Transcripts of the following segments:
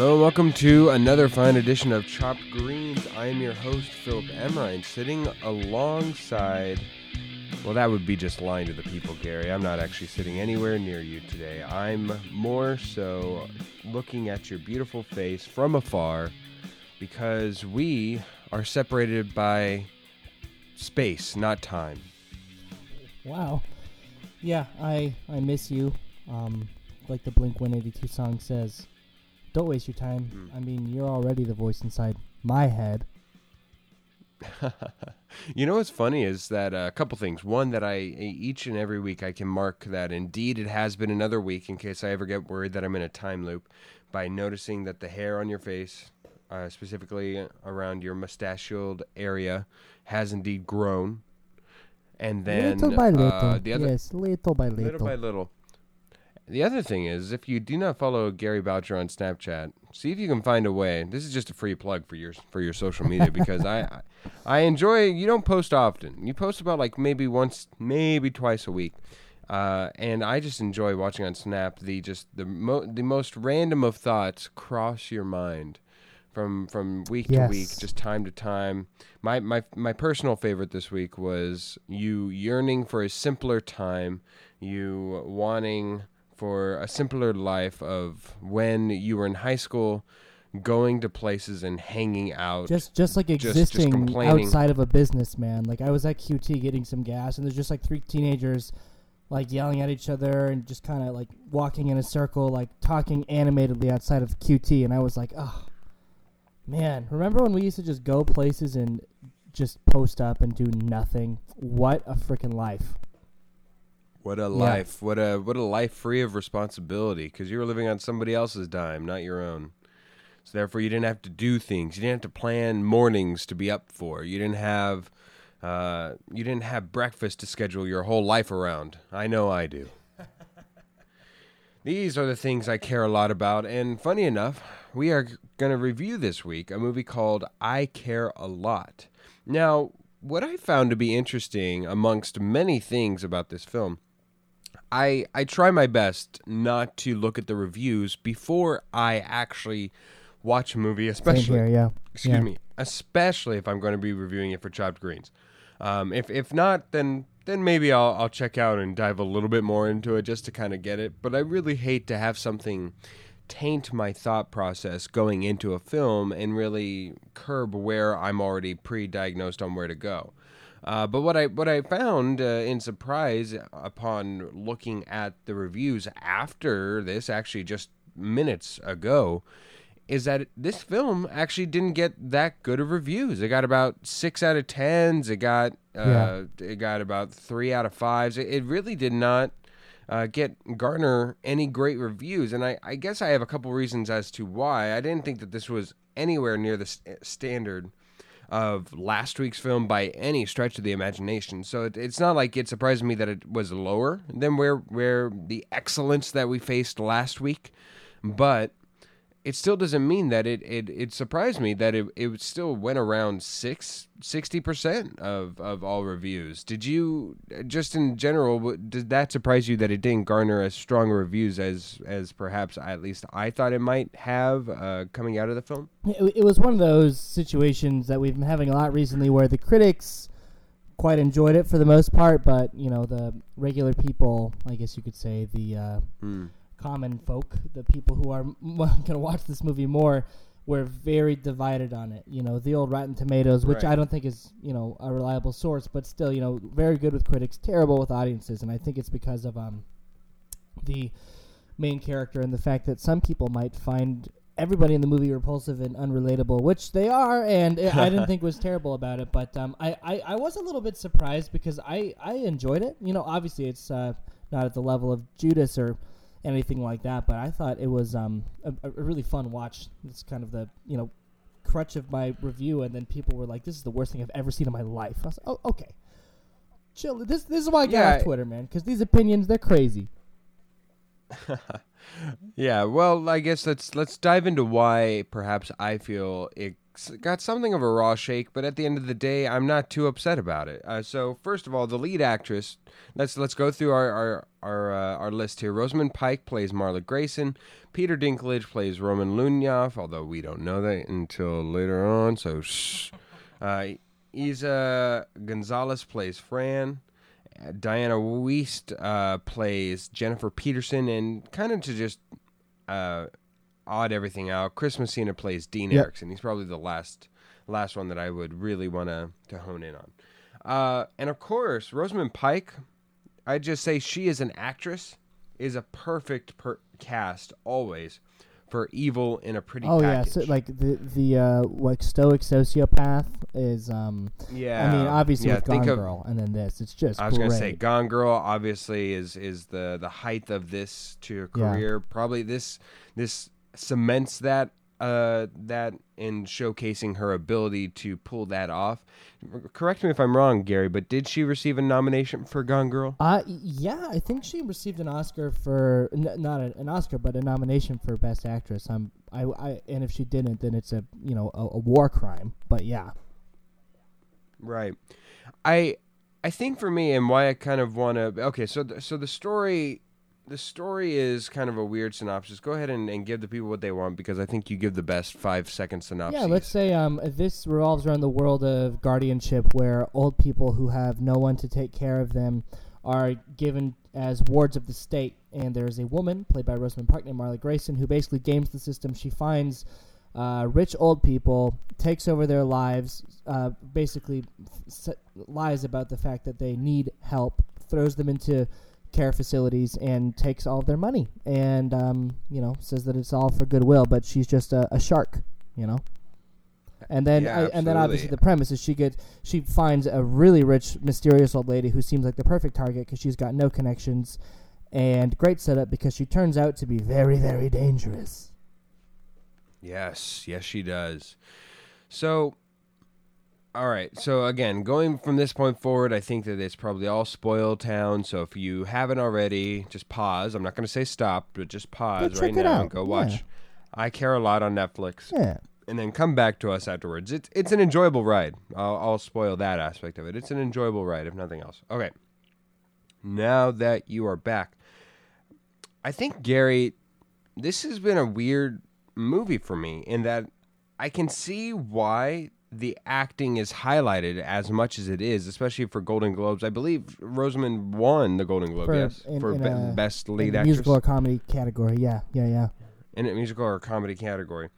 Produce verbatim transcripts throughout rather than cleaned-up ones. Hello, welcome to another fine edition of Chopped Greens. I am your host, Philip Emmer, and sitting alongside... Well, that would be just lying to the people, Gary. I'm not actually sitting anywhere near you today. I'm more so looking at your beautiful face from afar because we are separated by space, not time. Wow. Yeah, I, I miss you. Um, like the Blink one eighty-two song says... Don't waste your time. Mm. I mean, you're already the voice inside my head. You know what's funny is that uh, a couple things. One, that I each and every week I can mark that indeed it has been another week in case I ever get worried that I'm in a time loop by noticing that the hair on your face, uh, specifically around your mustachioed area, has indeed grown. And then little by little. Uh, the other, yes, little by little. Little by little. The other thing is, if you do not follow Gary Boucher on Snapchat, see if you can find a way. This is just a free plug for your for your social media because I I enjoy. You don't post often. You post about like maybe once, maybe twice a week, uh, and I just enjoy watching on Snap the just the mo- the most random of thoughts cross your mind from from week yes. to week, just time to time. My my my personal favorite this week was you yearning for a simpler time, you wanting. For a simpler life of when you were in high school, going to places and hanging out. Just just like existing just, just outside of a business, man. Like I was at Q T getting some gas and there's just like three teenagers like yelling at each other and just kind of like walking in a circle, like talking animatedly outside of Q T. And I was like, oh, man, remember when we used to just go places and just post up and do nothing? What a freaking life. What a life. Yeah. What a what a life free of responsibility because you were living on somebody else's dime, not your own. So therefore, you didn't have to do things. You didn't have to plan mornings to be up for. You didn't have uh, you didn't have breakfast to schedule your whole life around. I know I do. These are the things I care a lot about. And funny enough, we are going to review this week a movie called I Care a Lot. Now, what I found to be interesting amongst many things about this film... I, I try my best not to look at the reviews before I actually watch a movie, especially Same here, yeah. excuse yeah. me, especially if I'm going to be reviewing it for Chopped Greens. Um, if if not, then then maybe I'll I'll check out and dive a little bit more into it just to kind of get it. But I really hate to have something taint my thought process going into a film and really curb where I'm already pre-diagnosed on where to go. Uh, but what I what I found uh, in surprise upon looking at the reviews after this, actually just minutes ago, is that this film actually didn't get that good of reviews. It got about six out of tens. It got uh, yeah. it got about three out of fives. It, it really did not uh, get garner any great reviews. And I, I guess I have a couple reasons as to why. I didn't think that this was anywhere near the st- standard. Of last week's film by any stretch of the imagination. So it, it's not like it surprised me that it was lower than where where the excellence that we faced last week. But it still doesn't mean that it it, it surprised me that it, it still went around six, sixty percent of, of all reviews. Did you, just in general, did that surprise you that it didn't garner as strong reviews as, as perhaps I, at least I thought it might have uh, coming out of the film? It, it was one of those situations that we've been having a lot recently where the critics quite enjoyed it for the most part, but, you know, the regular people, I guess you could say, the uh, mm. common folk, the people who are m- going to watch this movie more, were very divided on it. You know, the old Rotten Tomatoes, which right. I don't think is, you know, a reliable source, but still, you know, very good with critics, terrible with audiences. And I think it's because of um, the main character and the fact that some people might find everybody in the movie repulsive and unrelatable, which they are, and I didn't think was terrible about it. But um, I, I, I was a little bit surprised because I, I enjoyed it. You know, obviously it's uh, not at the level of Judas or anything like that, but I thought it was um, a, a really fun watch. It's kind of the, you know, crutch of my review, and then people were like, this is the worst thing I've ever seen in my life. I was like, oh, okay. Chill. This this is why I got yeah, off Twitter, man, because these opinions, they're crazy. Yeah, well, I guess let's, let's dive into why perhaps I feel it got something of a raw shake, but at the end of the day, I'm not too upset about it. Uh, so, first of all, the lead actress, let's let's go through our... our our uh, our list here. Rosamund Pike plays Marla Grayson. Peter Dinklage plays Roman Lunyov, although we don't know that until later on, so shh. Uh, Isa Gonzalez plays Fran. Uh, Diana Wiest uh, plays Jennifer Peterson, and kind of to just uh, odd everything out, Chris Messina plays Dean yep. Erickson. He's probably the last last one that I would really want to to hone in on. Uh, and, of course, Rosamund Pike, I just say she is an actress, is a perfect per- cast always for evil in a pretty oh, package. Oh, yeah, so, like, the, the uh, like stoic sociopath is, um, yeah. I mean, obviously yeah, with Gone of, Girl and then this, it's just I was going to say, Gone Girl, obviously, is is the, the height of this to your career. Yeah. Probably this this cements that. Uh, that in showcasing her ability to pull that off. Correct me if I'm wrong, Gary, but did she receive a nomination for Gone Girl? Uh, yeah, I think she received an Oscar for n- not a, an Oscar, but a nomination for Best Actress. I'm, I, I, and if she didn't, then it's a you know a, a war crime. But yeah, right. I, I think for me and why I kind of want to. Okay, so th- so the story. The story is kind of a weird synopsis. Go ahead and, and give the people what they want because I think you give the best five-second synopsis. Yeah, let's say um, this revolves around the world of guardianship where old people who have no one to take care of them are given as wards of the state. And there is a woman, played by Rosamund Pike, named Marla Grayson, who basically games the system. She finds uh, rich old people, takes over their lives, uh, basically f- lies about the fact that they need help, throws them into care facilities and takes all of their money and, um, you know, says that it's all for goodwill, but she's just a, a shark, you know? And then, yeah, I, and then obviously the premise is she gets, she finds a really rich, mysterious old lady who seems like the perfect target because she's got no connections and great setup because she turns out to be very, very dangerous. Yes. Yes, she does. So, all right, so again, going from this point forward, I think that it's probably all spoil town, so if you haven't already, just pause. I'm not going to say stop, but just pause yeah, right now out. and go yeah. watch I Care a Lot on Netflix. Yeah. And then come back to us afterwards. It's it's an enjoyable ride. I'll, I'll spoil that aspect of it. It's an enjoyable ride, if nothing else. Okay, now that you are back, I think, Gary, this has been a weird movie for me in that I can see why the acting is highlighted as much as it is, especially for Golden Globes. I believe Rosamund won the Golden Globe, for, yes, in, for in be, a, Best Lead Actress. Musical or comedy category, yeah, yeah, yeah. In a musical or comedy category.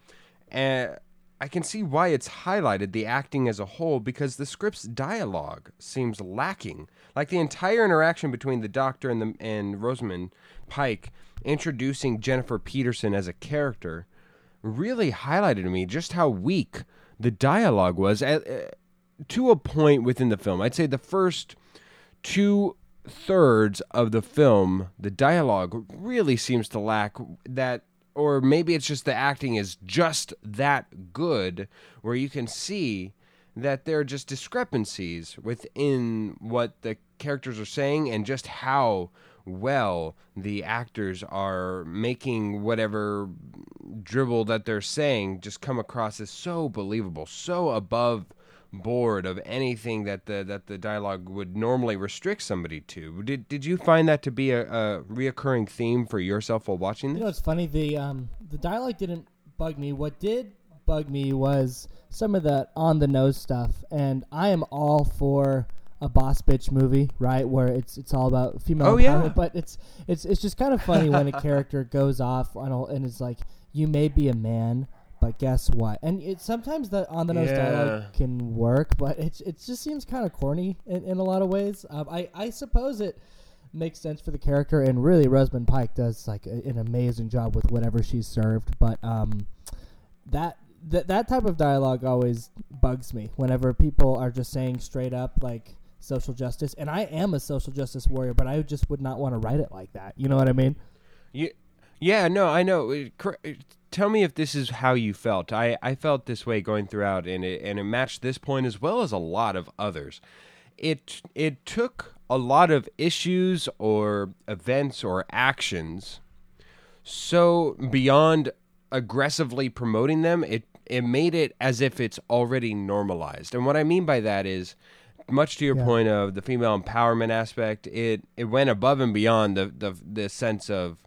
And I can see why it's highlighted, the acting as a whole, because the script's dialogue seems lacking. Like the entire interaction between the doctor and, the, and Rosamund Pike introducing Jennifer Peterson as a character really highlighted to me just how weak the dialogue was at, uh, to a point within the film. I'd say the first two thirds of the film, the dialogue really seems to lack that, or maybe it's just the acting is just that good, where you can see that there are just discrepancies within what the characters are saying and just how well the actors are making whatever dribble that they're saying just come across as so believable, so above board of anything that the that the dialogue would normally restrict somebody to. Did did you find that to be a, a reoccurring theme for yourself while watching this? You know, it's funny. The um the dialogue didn't bug me. What did bug me was some of the on the nose stuff, and I am all for a boss bitch movie, right, where it's it's all about female oh, empowerment, yeah. but it's it's it's just kind of funny when a character goes off on a, and it's like, you may be a man, but guess what? And it sometimes the on the nose yeah. dialogue can work, but it's it just seems kind of corny in, in a lot of ways. Um, I I suppose it makes sense for the character, and really Rosamund Pike does like a, an amazing job with whatever she's served, but um that. Th- that type of dialogue always bugs me whenever people are just saying straight up like social justice, and I am a social justice warrior, but I just would not want to write it like that. You know what I mean? Yeah, yeah no, I know. It, it, tell me if this is how you felt. I, I felt this way going throughout, and it, and it matched this point as well as a lot of others. It it took a lot of issues or events or actions so beyond aggressively promoting them, it It made it as if it's already normalized. And what I mean by that is much to your yeah. point of the female empowerment aspect, it, it went above and beyond the the, the sense of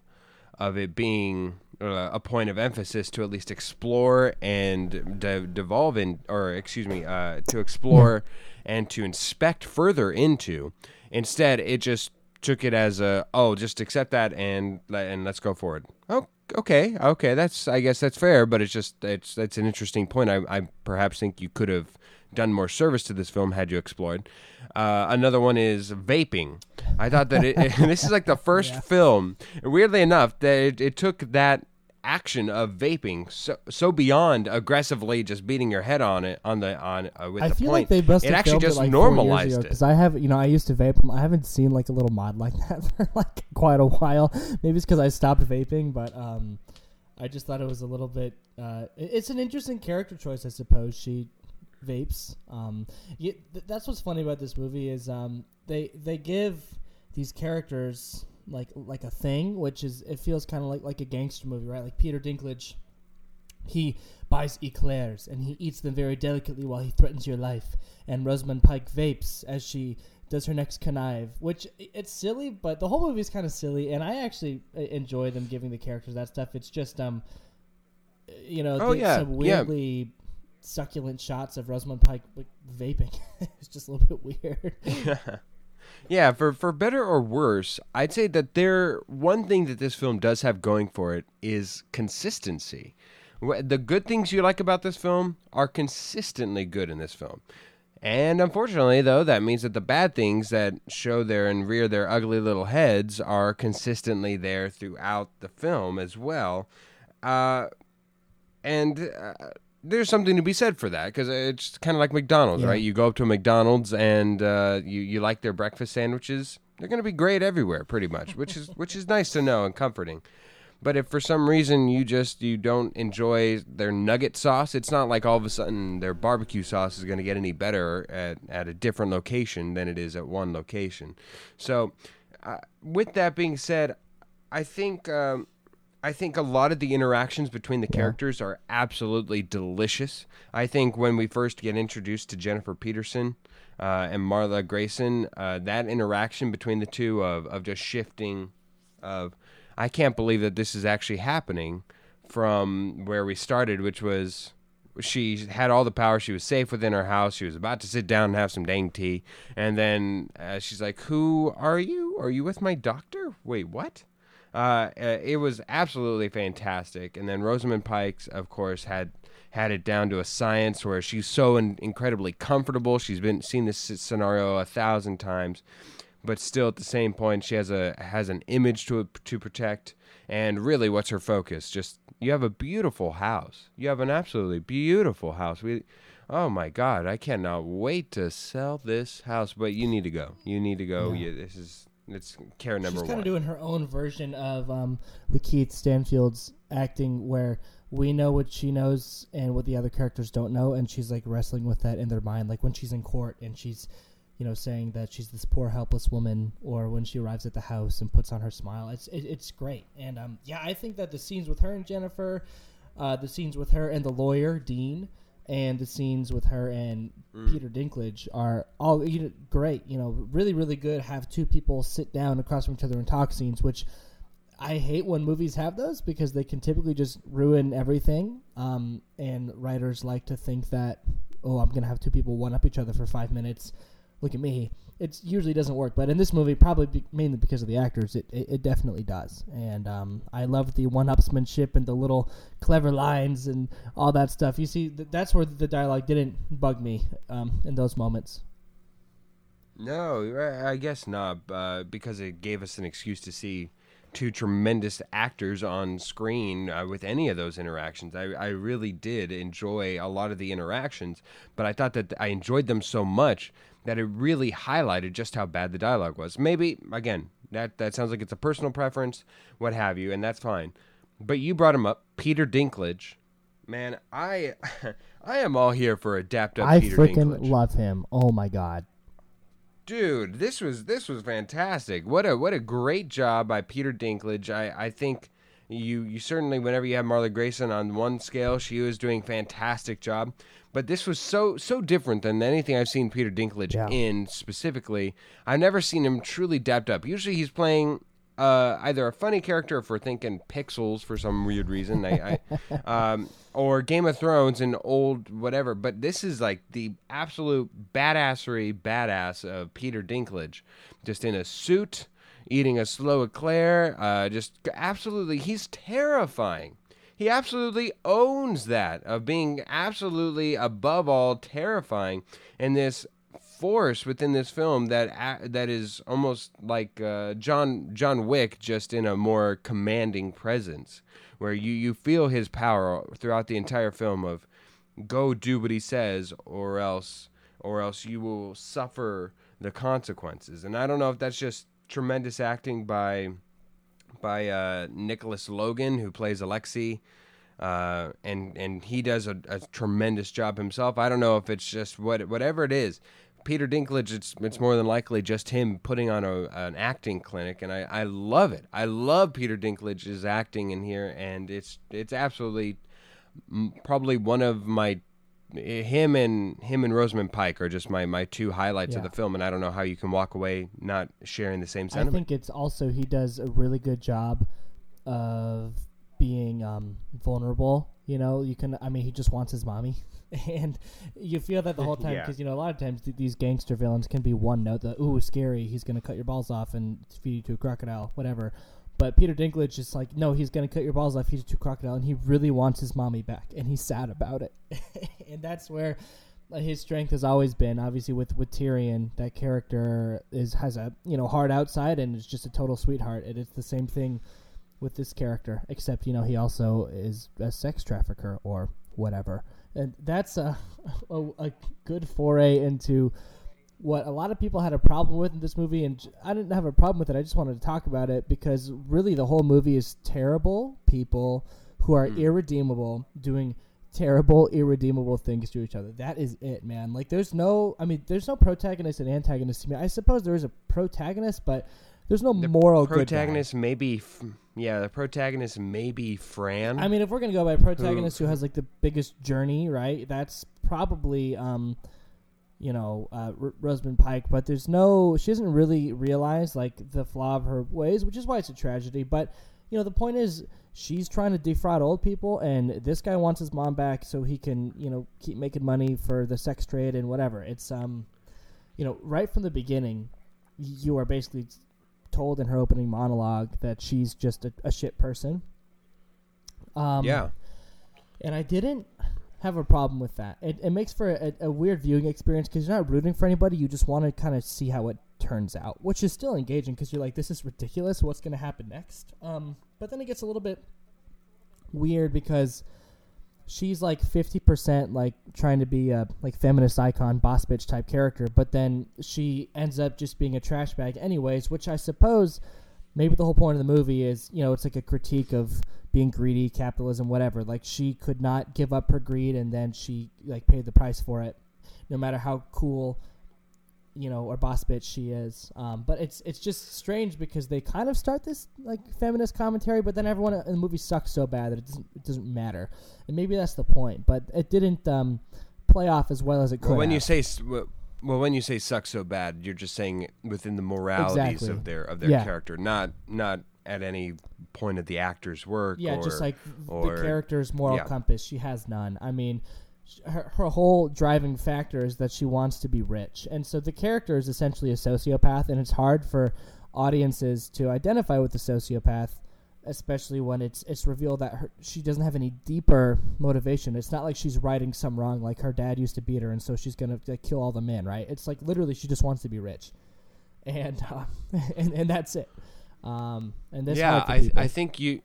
of it being uh, a point of emphasis to at least explore and de- devolve in, or excuse me, uh, to explore and to inspect further into. Instead, it just took it as a, oh, just accept that and and let's go forward. Oh, okay, okay, that's I guess that's fair, but it's just it's that's an interesting point. I, I perhaps think you could have done more service to this film had you explored. Uh, another one is vaping. I thought that it, it this is like the first yeah. film, weirdly enough, that it, it took that action of vaping so so beyond aggressively just beating your head on it on the on uh, with I the feel point. Like they must have it actually just it like normalized ago, it. Because I have you know I used to vape. I haven't seen like a little mod like that for like quite a while. Maybe it's because I stopped vaping, but um, I just thought it was a little bit. Uh, it's an interesting character choice, I suppose. She vapes. Um, you, th- that's what's funny about this movie is um they they give these characters like like a thing, which is it feels kind of like like a gangster movie, right? Like Peter Dinklage, he buys eclairs and he eats them very delicately while he threatens your life. And Rosamund Pike vapes as she does her next connive, which it's silly, but the whole movie is kind of silly. And I actually enjoy them giving the characters that stuff. It's just um, you know, oh, yeah. some weirdly. Yeah. succulent shots of Rosamund Pike like, vaping. It's just a little bit weird. yeah. yeah, for for better or worse, I'd say that there one thing that this film does have going for it is consistency. The good things you like about this film are consistently good in this film. And unfortunately, though, that means that the bad things that show their and rear their ugly little heads are consistently there throughout the film as well. Uh, and... Uh, There's something to be said for that, because it's kind of like McDonald's, yeah. right? You go up to a McDonald's and uh, you, you like their breakfast sandwiches. They're going to be great everywhere, pretty much, which is which is nice to know and comforting. But if for some reason you just you don't enjoy their nugget sauce, it's not like all of a sudden their barbecue sauce is going to get any better at, at a different location than it is at one location. So uh, with that being said, I think... Um, I think a lot of the interactions between the characters are absolutely delicious. I think when we first get introduced to Jennifer Peterson uh, and Marla Grayson, uh, that interaction between the two of, of just shifting of, I can't believe that this is actually happening from where we started, which was she had all the power. She was safe within her house. She was about to sit down and have some dang tea. And then uh, she's like, who are you? Are you with my doctor? Wait, what? Uh, it was absolutely fantastic. And then Rosamund Pike, of course, had had it down to a science where she's so in, incredibly comfortable. She's been seen this scenario a thousand times, but still at the same point, she has a has an image to to protect. And really, what's her focus? Just you have a beautiful house. You have an absolutely beautiful house. We, oh my God, I cannot wait to sell this house. But you need to go. You need to go. Yeah. You, this is. It's care number one. She's kind of doing her own version of um, LaKeith Stanfield's acting, where we know what she knows and what the other characters don't know, and she's like wrestling with that in their mind. Like when she's in court and she's, you know, saying that she's this poor helpless woman, or when she arrives at the house and puts on her smile. It's it, it's great, and um, yeah, I think that the scenes with her and Jennifer, uh, the scenes with her and the lawyer Dean, and the scenes with her and mm. Peter Dinklage are all you know, great, you know, really, really good. Have two people sit down across from each other and talk scenes, which I hate when movies have those because they can typically just ruin everything. Um, and writers like to think that, oh, I'm going to have two people one-up each other for five minutes. Look at me. It usually doesn't work. But in this movie, probably be, mainly because of the actors, it, it, it definitely does. And um, I love the one-upsmanship and the little clever lines and all that stuff. You see, th- that's where the dialogue didn't bug me um, in those moments. No, I guess not, uh, because it gave us an excuse to see two tremendous actors on screen uh, with any of those interactions. I, I really did enjoy a lot of the interactions, but I thought that I enjoyed them so much that it really highlighted just how bad the dialogue was. Maybe, again, that, that sounds like it's a personal preference, what have you, and that's fine. But you brought him up, Peter Dinklage. Man, I I am all here for adapt-up Peter Dinklage. I freaking love him. Oh, my God. Dude, this was this was fantastic. What a what a great job by Peter Dinklage. I, I think You you certainly, whenever you have Marla Grayson on one scale, she was doing a fantastic job. But this was so so different than anything I've seen Peter Dinklage yeah. in specifically. I've never seen him truly dapped up. Usually he's playing uh, either a funny character, if we're thinking Pixels for some weird reason, I, I, um, or Game of Thrones and old whatever. But this is like the absolute badassery badass of Peter Dinklage, just in a suit, eating a slow eclair, uh, just absolutely, he's terrifying. He absolutely owns that, of being absolutely, above all, terrifying. And this force within this film that uh, that is almost like uh, John John Wick, just in a more commanding presence, where you, you feel his power throughout the entire film of, go do what he says, or else, or else you will suffer the consequences. And I don't know if that's just tremendous acting by by uh, Nicholas Logan, who plays Alexei, uh, and and he does a, a tremendous job himself. I don't know if it's just what whatever it is. Peter Dinklage, it's it's more than likely just him putting on a an acting clinic, and I, I love it. I love Peter Dinklage's acting in here, and it's it's absolutely probably one of my Him and him and Rosamund Pike are just my, my two highlights yeah. of the film, and I don't know how you can walk away not sharing the same sentiment. I think it's also he does a really good job of being um, vulnerable. You know, you can. I mean, he just wants his mommy, and you feel that the whole time because yeah. you know a lot of times th- these gangster villains can be one note. The ooh, scary. He's gonna cut your balls off and feed you to a crocodile, whatever. But Peter Dinklage is like, no, he's going to cut your balls off, he's too crocodile, and he really wants his mommy back, and he's sad about it. And that's where his strength has always been. Obviously, with, with Tyrion, that character is has a you know hard outside and is just a total sweetheart. And it's the same thing with this character, except you know he also is a sex trafficker or whatever. And that's a a, a good foray into what a lot of people had a problem with in this movie, and I didn't have a problem with it. I just wanted to talk about it because really the whole movie is terrible people who are mm. irredeemable doing terrible, irredeemable things to each other. That is it, man. Like there's no, I mean, there's no protagonist and antagonist to me. I suppose there is a protagonist, but there's no the moral protagonist good guy. Maybe, yeah, the protagonist may be Fran. I mean, if we're going to go by protagonist who, who has like the biggest journey, right? That's probably, um, you know, uh, R- Rosamund Pike, but there's no, she doesn't really realize, like, the flaw of her ways, which is why it's a tragedy, but, you know, the point is, she's trying to defraud old people, and this guy wants his mom back so he can, you know, keep making money for the sex trade and whatever. It's, um, you know, right from the beginning, you are basically told in her opening monologue that she's just a, a shit person. Um, yeah. And I didn't have a problem with that. It, it makes for a, a weird viewing experience because you're not rooting for anybody. You just want to kind of see how it turns out, which is still engaging because you're like, this is ridiculous. What's going to happen next? Um, but then it gets a little bit weird because she's like fifty percent like trying to be a like feminist icon, boss bitch type character. But then she ends up just being a trash bag anyways, which I suppose maybe the whole point of the movie is, you know, it's like a critique of being greedy, capitalism, whatever. Like she could not give up her greed, and then she like paid the price for it, no matter how cool, you know, or boss bitch she is. Um, but it's it's just strange because they kind of start this like feminist commentary, but then everyone in the movie sucks so bad that it doesn't it doesn't matter. And maybe that's the point, but it didn't um, play off as well as it could. Well, when have. you say well, when you say sucks so bad, you're just saying within the moralities exactly. of their of their yeah. character, not not. at any point of the actor's work. Yeah, or, just like or, the character's moral yeah. compass. She has none. I mean, her, her whole driving factor is that she wants to be rich. And so the character is essentially a sociopath, and it's hard for audiences to identify with the sociopath, especially when it's it's revealed that her, she doesn't have any deeper motivation. It's not like she's righting some wrong, like her dad used to beat her, and so she's going to like, kill all the men, right? It's like literally she just wants to be rich. And uh, and, and that's it. Um, and this yeah, I, I think you,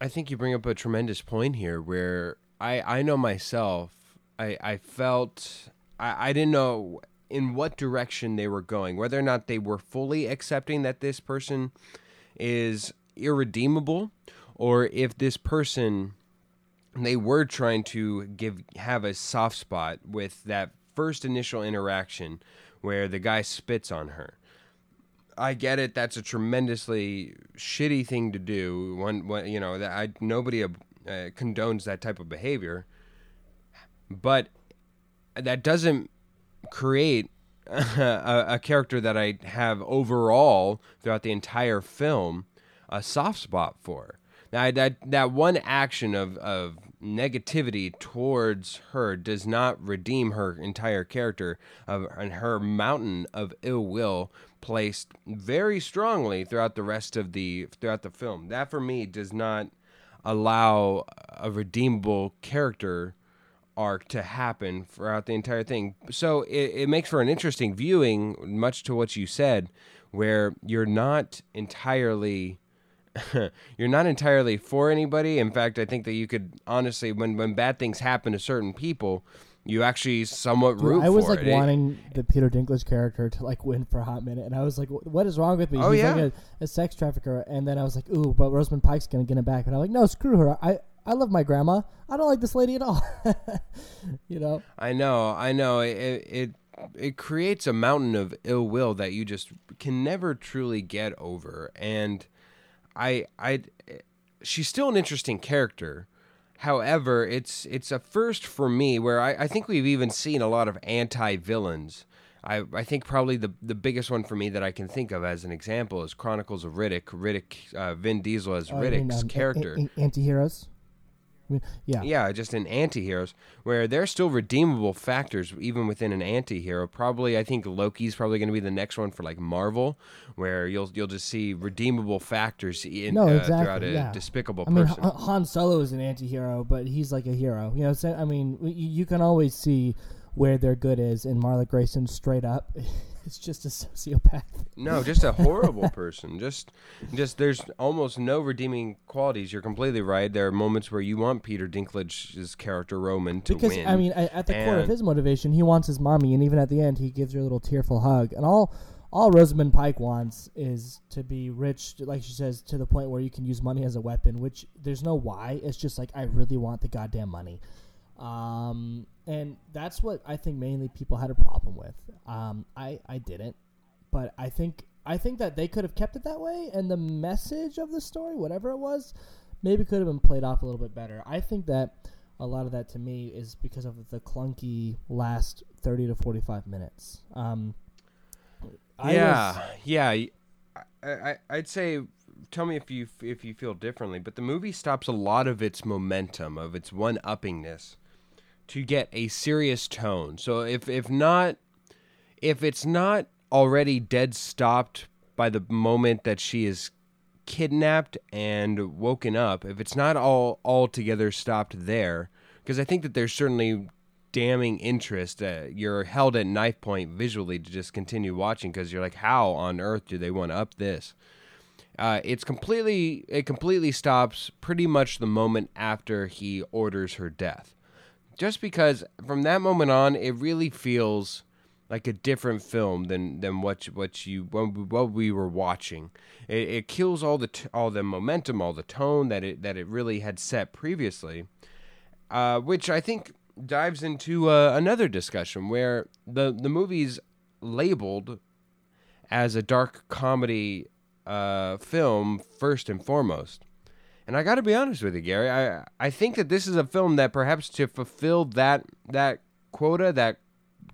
I think you bring up a tremendous point here where I, I know myself, I, I felt, I, I didn't know in what direction they were going, whether or not they were fully accepting that this person is irredeemable or if this person, they were trying to give, have a soft spot with that first initial interaction where the guy spits on her. I get it. That's a tremendously shitty thing to do. One, one you know, that I nobody uh, condones that type of behavior, but that doesn't create a, a character that I have overall throughout the entire film a soft spot for. Now, that that one action of of negativity towards her does not redeem her entire character of and her mountain of ill will placed very strongly throughout the rest of the throughout the film. That for me does not allow a redeemable character arc to happen throughout the entire thing. So it, it makes for an interesting viewing, much to what you said, where you're not entirely you're not entirely for anybody. In fact, I think that you could honestly, when, when bad things happen to certain people, you actually somewhat root for it. I was like it. wanting the Peter Dinklage character to like win for a hot minute, and I was like, "What is wrong with me?" Oh, He's yeah. like a, a sex trafficker, and then I was like, "Ooh, but Rosamund Pike's gonna get him back," and I'm like, "No, screw her. I." I love my grandma. I don't like this lady at all. You know. I know. I know. It, it it creates a mountain of ill will that you just can never truly get over. And I I she's still an interesting character. However, it's it's a first for me where I, I think we've even seen a lot of anti-villains. I, I think probably the, the biggest one for me that I can think of as an example is Chronicles of Riddick. Riddick, uh, Vin Diesel as Riddick's I mean, um, character. A- a- anti-heroes? Yeah, yeah, just in anti-heroes, where they're still redeemable factors even within an anti-hero. Probably, I think Loki's probably going to be the next one for like Marvel, where you'll you'll just see redeemable factors in no, exactly, uh, throughout a yeah. despicable I person. I mean, Han Solo is an anti-hero, but he's like a hero. You know, what I'm saying? I mean, you can always see where their good is, and Marla Grayson straight up. It's just a sociopath. No, just a horrible person. Just, just there's almost no redeeming qualities. You're completely right. There are moments where you want Peter Dinklage's character, Roman, to because, win. Because, I mean, at the and core of his motivation, he wants his mommy, and even at the end, he gives her a little tearful hug. And all all Rosamund Pike wants is to be rich, like she says, to the point where you can use money as a weapon, which there's no why. It's just like, I really want the goddamn money. Um, and that's what I think mainly people had a problem with. Um, I, I didn't, but I think, I think that they could have kept it that way. And the message of the story, whatever it was, maybe could have been played off a little bit better. I think that a lot of that to me is because of the clunky last thirty to forty-five minutes. Um, I yeah, was, yeah. I, I, I'd say, tell me if you, if you feel differently, but the movie stops a lot of its momentum of its one-uppingness to get a serious tone. So if, if not, if it's not already dead stopped by the moment that she is kidnapped and woken up, if it's not all altogether stopped there, because I think that there's certainly damning interest. Uh, you're held at knife point visually to just continue watching because you're like, how on earth do they want to up this? Uh, it's completely, it completely stops pretty much the moment after he orders her death. Just because from that moment on, it really feels like a different film than than what what you what we were watching. It, it kills all the t- all the momentum, all the tone that it that it really had set previously, uh, which I think dives into uh, another discussion where the the movie's labeled as a dark comedy uh, film first and foremost. And I got to be honest with you, Gary. I I think that this is a film that perhaps to fulfill that that quota, that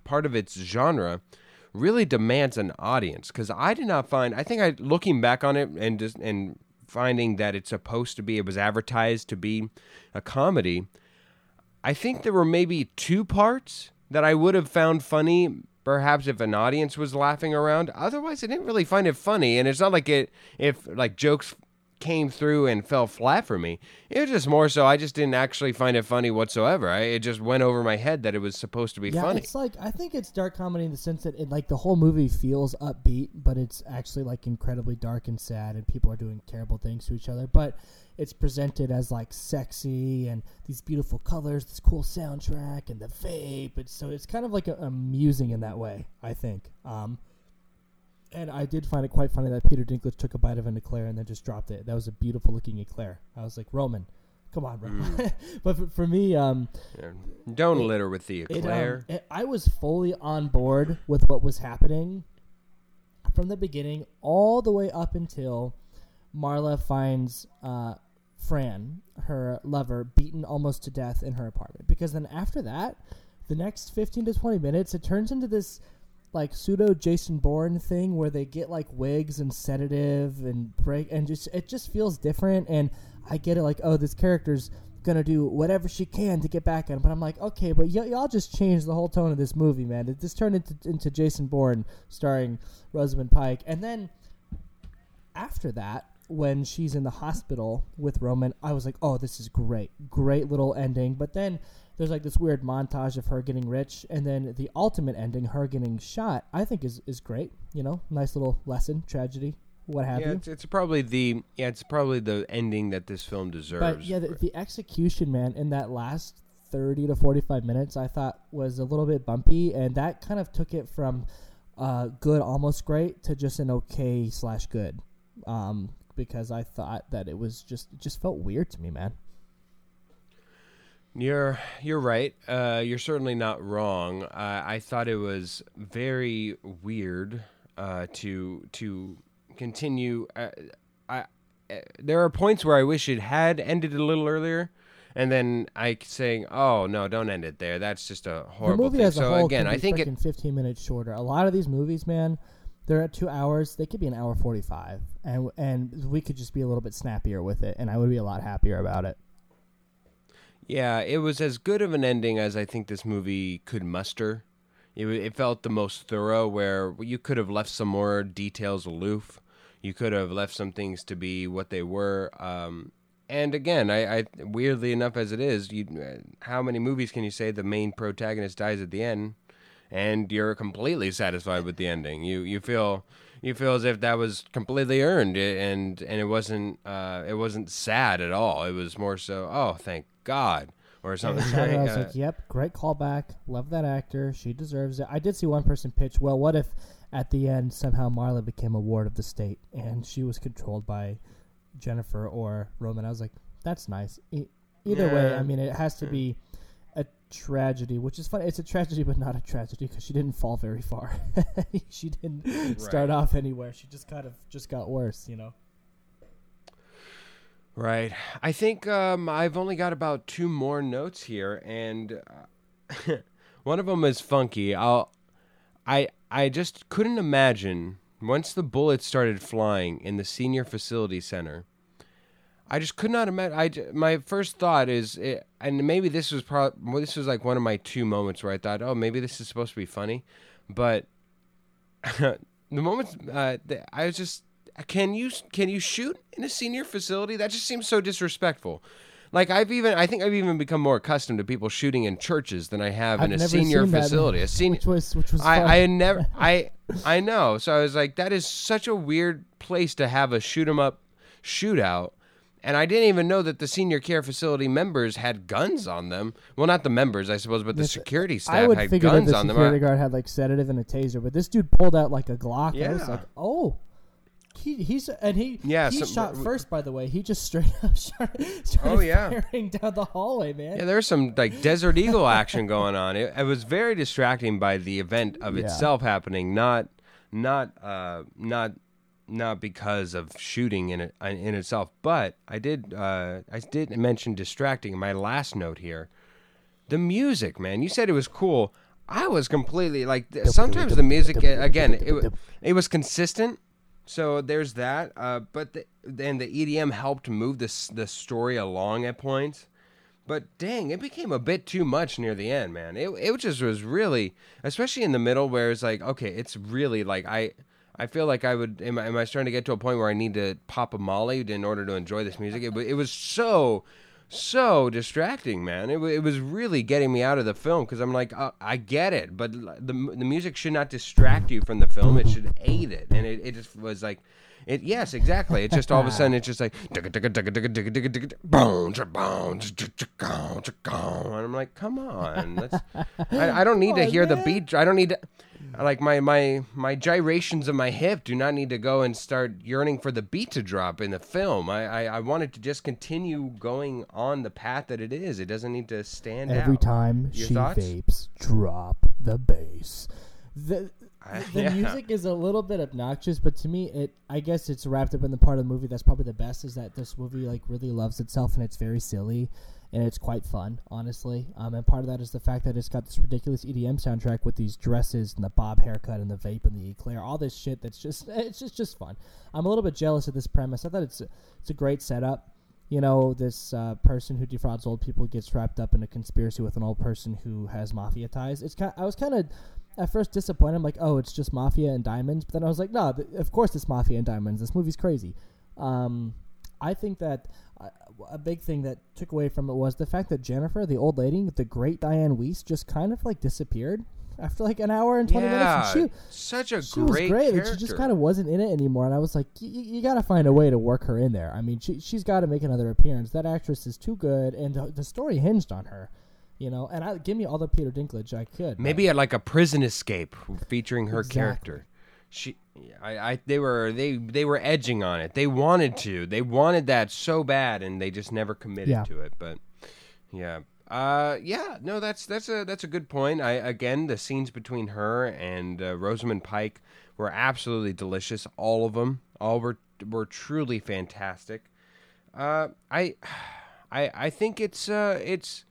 part of its genre, really demands an audience. Because I did not find. I think I looking back on it and just and finding that it's supposed to be. It was advertised to be a comedy. I think there were maybe two parts that I would have found funny. Perhaps if an audience was laughing around. Otherwise, I didn't really find it funny. And it's not like it if like jokes came through and fell flat for me. It was just more so I just didn't actually find it funny whatsoever. I, it just went over my head that it was supposed to be yeah, funny. It's like I think it's dark comedy in the sense that it, like the whole movie feels upbeat, but it's actually like incredibly dark and sad, and people are doing terrible things to each other. But it's presented as like sexy and these beautiful colors, this cool soundtrack, and the vape. And so it's kind of like a, amusing in that way, I think. Um, And I did find it quite funny that Peter Dinklage took a bite of an eclair and then just dropped it. That was a beautiful-looking eclair. I was like, Roman, come on, Roman. Mm. But for, for me... Um, yeah. Don't it, litter with the eclair. It, um, it, I was fully on board with what was happening from the beginning all the way up until Marla finds uh, Fran, her lover, beaten almost to death in her apartment. Because then after that, the next fifteen to twenty minutes, it turns into this like pseudo Jason Bourne thing where they get like wigs and sedative and break, and just it just feels different. And I get it, like, oh, this character's gonna do whatever she can to get back at him, but I'm like, okay, but y- y'all just changed the whole tone of this movie, man. It just turned into into Jason Bourne starring Rosamund Pike. And then after that, when she's in the hospital with Roman, I was like, oh, this is great, great little ending. But then there's like this weird montage of her getting rich, and then the ultimate ending, her getting shot, I think is is great. You know, nice little lesson, tragedy, what have yeah, you. It's, it's probably the yeah, it's probably the ending that this film deserves. But yeah, the, the execution, man, in that last thirty to forty-five minutes, I thought was a little bit bumpy, and that kind of took it from uh, good, almost great, to just an okay slash good, um, because I thought that it was just it just felt weird to me, man. You're you're right. Uh, you're certainly not wrong. Uh, I thought it was very weird uh, to to. continue. Uh, I uh, there are points where I wish it had ended a little earlier, and then I saying, "Oh no, don't end it there. That's just a horrible thing." The movie as a whole can be freaking fifteen minutes shorter. A lot of these movies, man, they're at two hours. They could be an hour forty-five, and and we could just be a little bit snappier with it, and I would be a lot happier about it. Yeah, it was as good of an ending as I think this movie could muster. It, it felt the most thorough, where you could have left some more details aloof. You could have left some things to be what they were. Um, and again, I, I weirdly enough, as it is, you, how many movies can you say the main protagonist dies at the end, and you're completely satisfied with the ending? You you feel you feel as if that was completely earned, and and it wasn't uh, it wasn't sad at all. It was more so, oh, thank God. Or something. Exactly. I was like, yep, great callback. Love that actor. She deserves it. I did see one person pitch, well, what if at the end somehow Marla became a ward of the state and she was controlled by Jennifer or Roman? I was like, that's nice. E- either yeah. way, I mean, it has to be a tragedy, which is funny. It's a tragedy, but not a tragedy, because she didn't fall very far. She didn't right. start off anywhere. She just kind of just got worse, you know? Right. I think um, I've only got about two more notes here, and uh, one of them is funky. I'll, I I just couldn't imagine, once the bullets started flying in the senior facility center, I just could not imagine. I, my first thought is, it, and maybe this was probably, well, this was like one of my two moments where I thought, oh, maybe this is supposed to be funny, but the moments uh, I was just, Can you can you shoot in a senior facility? That just seems so disrespectful. Like I've even I think I've even become more accustomed to people shooting in churches than I have I've in a senior facility. That, a senior, which was, which was I, I had never I I know. So I was like, that is such a weird place to have a shoot 'em up shootout. And I didn't even know that the senior care facility members had guns on them. Well, not the members, I suppose, but the yes, security staff had guns on them. I would figure the security guard had like sedative and a taser, but this dude pulled out like a Glock. Yeah. And I was like, oh. He he's and he yeah, he some, shot first, by the way. He just straight up shot, started oh, yeah. firing down the hallway, man. Yeah, there's some like Desert Eagle action going on. It, it was very distracting by the event of yeah. itself happening, not not uh, not not because of shooting in it, in itself. But I did uh, I did mention distracting in my last note here. The music, man. You said it was cool. I was completely like sometimes the music again it it was consistent. So there's that, uh, but the, and the E D M helped move this the story along at points, but dang, it became a bit too much near the end, man. It it just was really, especially in the middle where it's like, okay, it's really like I I feel like I would am I, am I starting to get to a point where I need to pop a Molly in order to enjoy this music? It it was so so distracting, man. It it was really getting me out of the film because I'm like, oh, I get it, but the the music should not distract you from the film. It should aid it, and it, it just was like, it yes, exactly. It just all of a sudden it's just like, and I'm like, come on, let's. I, I don't need to hear the beat. I don't need to. Like my, my my gyrations of my hip do not need to go and start yearning for the beat to drop in the film. I, I, I wanted to just continue going on the path that it is. It doesn't need to stand Every out. Every time Your she thoughts? vapes, drop the bass. The, I, the yeah. music is a little bit obnoxious, but to me, it I guess it's wrapped up in the part of the movie that's probably the best, is that this movie like really loves itself, and it's very silly, and it's quite fun, honestly. Um, and part of that is the fact that it's got this ridiculous E D M soundtrack with these dresses and the bob haircut and the vape and the eclair, all this shit that's just it's just, just fun. I'm a little bit jealous of this premise. I thought it's a, it's a great setup. You know, this uh, person who defrauds old people gets wrapped up in a conspiracy with an old person who has mafia ties. It's kind of, I was kind of at first disappointed. I'm like, oh, it's just mafia and diamonds. But then I was like, no, th- of course it's mafia and diamonds. This movie's crazy. Um, I think that uh, a big thing that took away from it was the fact that Jennifer, the old lady, the great Diana Wiest, just kind of like disappeared after like an hour and twenty yeah, minutes. And she, such a she great, was great character. She just kind of wasn't in it anymore. And I was like, you got to find a way to work her in there. I mean, she, she's got to make another appearance. That actress is too good. And the, the story hinged on her, you know, and I, give me all the Peter Dinklage I could. Maybe at like a prison escape featuring her exactly. character. She, I, I, they were, they, they were edging on it. They wanted to, they wanted that so bad, and they just never committed yeah. to it. But yeah. Uh, yeah, no, that's that's a that's a good point. I again, the scenes between her and uh, Rosamund Pike were absolutely delicious. All of them, all were were truly fantastic. Uh, I, I, I think it's uh, it's,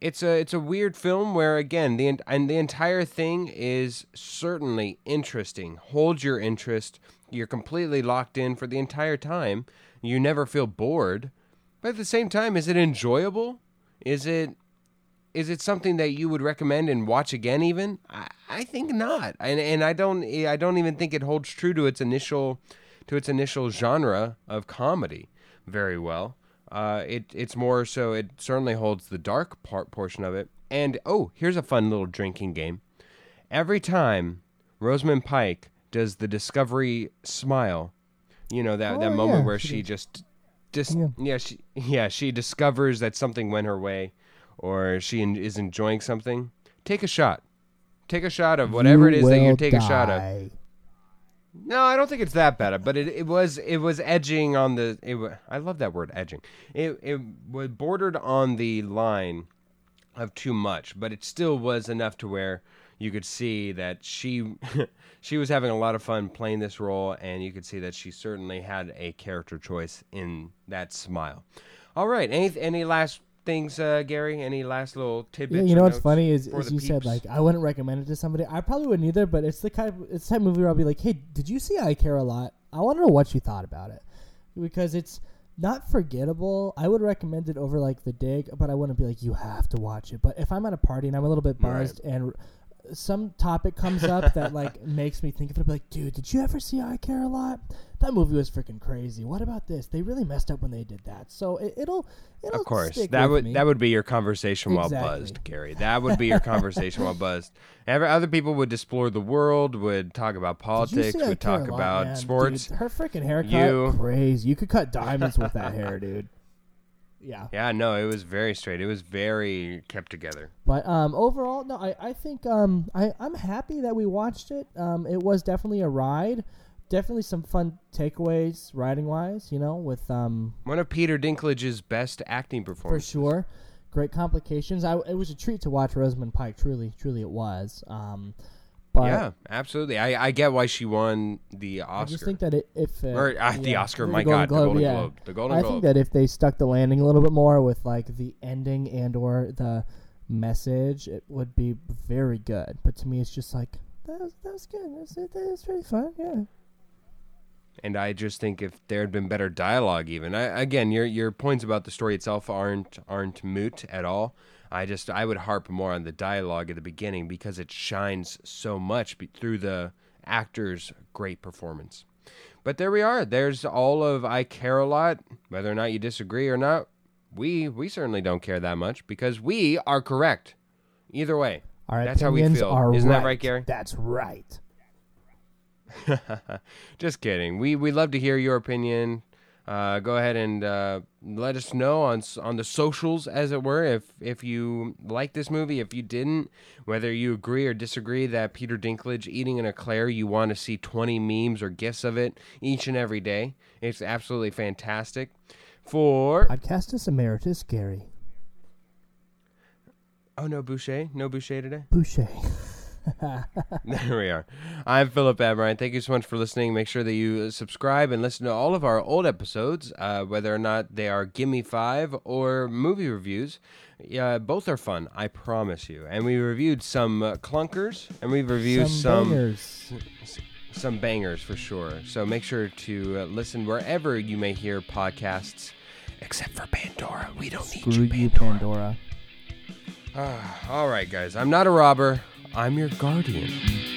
it's a it's a weird film where again the and the entire thing is certainly interesting. Hold your interest. You're completely locked in for the entire time. You never feel bored, but at the same time, is it enjoyable? Is it is it something that you would recommend and watch again even? I, I think not. And and I don't I don't even think it holds true to its initial to its initial genre of comedy very well. Uh, it it's more so it certainly holds the dark part portion of it. And oh, here's a fun little drinking game. Every time Rosamund Pike does the Discovery smile, you know, that, oh, that moment yeah. where she just Dis- yeah. yeah, she yeah she discovers that something went her way, or she en- is enjoying something. Take a shot, take a shot of whatever you it is that you take die. a shot of. No, I don't think it's that bad, but it, it was it was edging on the. It was, I love that word edging. It it was bordered on the line of too much, but it still was enough to where you could see that she she was having a lot of fun playing this role, and you could see that she certainly had a character choice in that smile. All right, any any last things, uh, Gary? Any last little tidbits? Yeah, you know what's funny is, is you peeps? said like I wouldn't recommend it to somebody. I probably wouldn't either, but it's the kind of, it's the type of movie where I'll be like, hey, did you see I Care a Lot? I want to know what you thought about it, because it's not forgettable. I would recommend it over like The Dig, but I wouldn't be like you have to watch it. But if I'm at a party and I'm a little bit buzzed right. and some topic comes up that like makes me think of it, be like, dude, did you ever see I Care a Lot? That movie was freaking crazy. What about this? They really messed up when they did that. So it, it'll, it'll. Of course, stick that with would me. that would be your conversation exactly. while buzzed, Gary. That would be your conversation while buzzed. Every, other people would explore the world, would talk about politics, would talk lot, about man? sports. Dude, her freaking haircut, you. crazy. You could cut diamonds with that hair, dude. Yeah. Yeah, no, it was very straight. It was very kept together. But um, overall, no, I, I think um, I, I'm happy that we watched it. Um, it was definitely a ride. Definitely some fun takeaways, writing-wise, you know, with... Um, one of Peter Dinklage's best acting performances. For sure. Great complications. I, it was a treat to watch Rosamund Pike. Truly, truly it was. Um, but yeah, absolutely. I, I get why she won the Oscar. I just think that it, if... Uh, or uh, yeah, the Oscar, the my Golden God, Globe, the Golden yeah. Globe. The Golden I Globe. I think that if they stuck the landing a little bit more with, like, the ending and or the message, it would be very good. But to me, it's just like, that was, that was good. That was, that was pretty fun, yeah. And I just think if there had been better dialogue, even I, again, your your points about the story itself aren't aren't moot at all. I just I would harp more on the dialogue at the beginning because it shines so much through the actor's great performance. But there we are. There's all of I Care a Lot. Whether or not you disagree or not, we we certainly don't care that much because we are correct. Either way, our that's how we feel. Isn't right. that right, Gary? That's right. Just kidding. We we love to hear your opinion. Uh, go ahead and uh, let us know on on the socials, as it were, if if you like this movie, if you didn't, whether you agree or disagree that Peter Dinklage eating an eclair, you want to see twenty memes or gifs of it each and every day. It's absolutely fantastic. For Podcastus Emeritus Gary. Oh no, Boucher! No Boucher today. Boucher. There we are. I'm Philip Emmer, and thank you so much for listening. Make sure that you subscribe and listen to all of our old episodes, uh, whether or not they are Gimme Five or movie reviews. Yeah, both are fun, I promise you. And we reviewed some uh, clunkers, and we reviewed some... some bangers. Some bangers, for sure. So make sure to uh, listen wherever you may hear podcasts, except for Pandora. We don't Screw need you, Pandora. You, Pandora. Uh, all right, guys. I'm not a robber. I'm your guardian.